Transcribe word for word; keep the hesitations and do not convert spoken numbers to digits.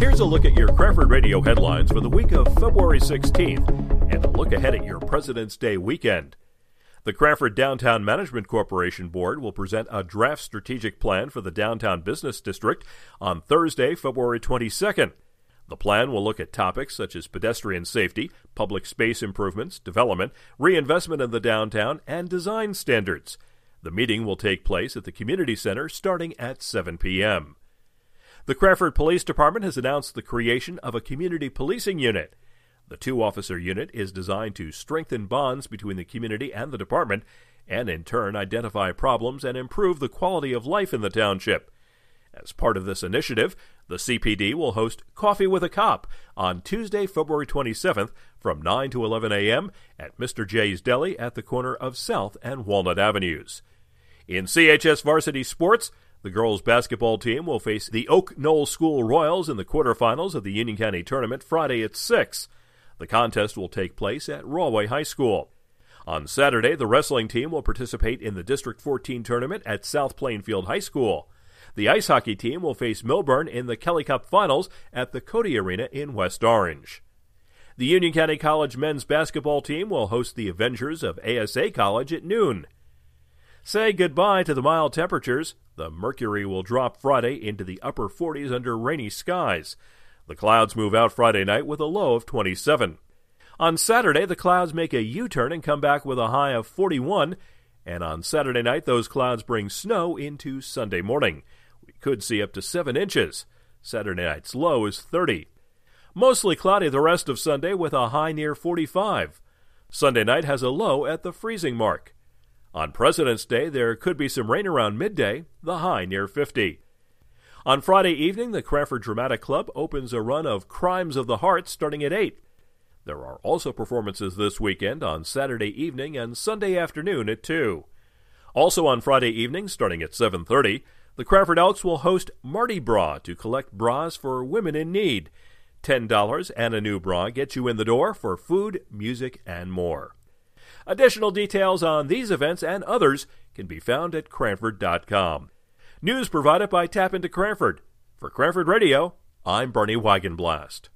Here's a look at your Cranford Radio headlines for the week of February sixteenth and a look ahead at your President's Day weekend. The Cranford Downtown Management Corporation Board will present a draft strategic plan for the downtown business district on Thursday, February twenty-second. The plan will look at topics such as pedestrian safety, public space improvements, development, reinvestment in the downtown, and design standards. The meeting will take place at the community center starting at seven p.m. The Cranford Police Department has announced the creation of a community policing unit. The two-officer unit is designed to strengthen bonds between the community and the department and, in turn, identify problems and improve the quality of life in the township. As part of this initiative, the C P D will host Coffee with a Cop on Tuesday, February twenty-seventh from nine to eleven a.m. at Mister J's Deli at the corner of South and Walnut Avenues. In C H S Varsity Sports, the girls' basketball team will face the Oak Knoll School Royals in the quarterfinals of the Union County Tournament Friday at six. The contest will take place at Rahway High School. On Saturday, the wrestling team will participate in the District fourteen Tournament at South Plainfield High School. The ice hockey team will face Milburn in the Kelly Cup Finals at the Cody Arena in West Orange. The Union County College men's basketball team will host the Avengers of A S A College at noon. Say goodbye to the mild temperatures. The mercury will drop Friday into the upper forties under rainy skies. The clouds move out Friday night with a low of twenty-seven. On Saturday, the clouds make a U-turn and come back with a high of forty-one. And on Saturday night, those clouds bring snow into Sunday morning. We could see up to seven inches. Saturday night's low is thirty. Mostly cloudy the rest of Sunday with a high near forty-five. Sunday night has a low at the freezing mark. On President's Day, there could be some rain around midday, the high near fifty. On Friday evening, the Cranford Dramatic Club opens a run of Crimes of the Heart starting at eight. There are also performances this weekend on Saturday evening and Sunday afternoon at two. Also on Friday evening, starting at seven thirty, the Cranford Elks will host Mardi Bra to collect bras for women in need. ten dollars and a new bra gets you in the door for food, music, and more. Additional details on these events and others can be found at Cranford dot com. News provided by Tap into Cranford. For Cranford Radio, I'm Bernie Wagenblast.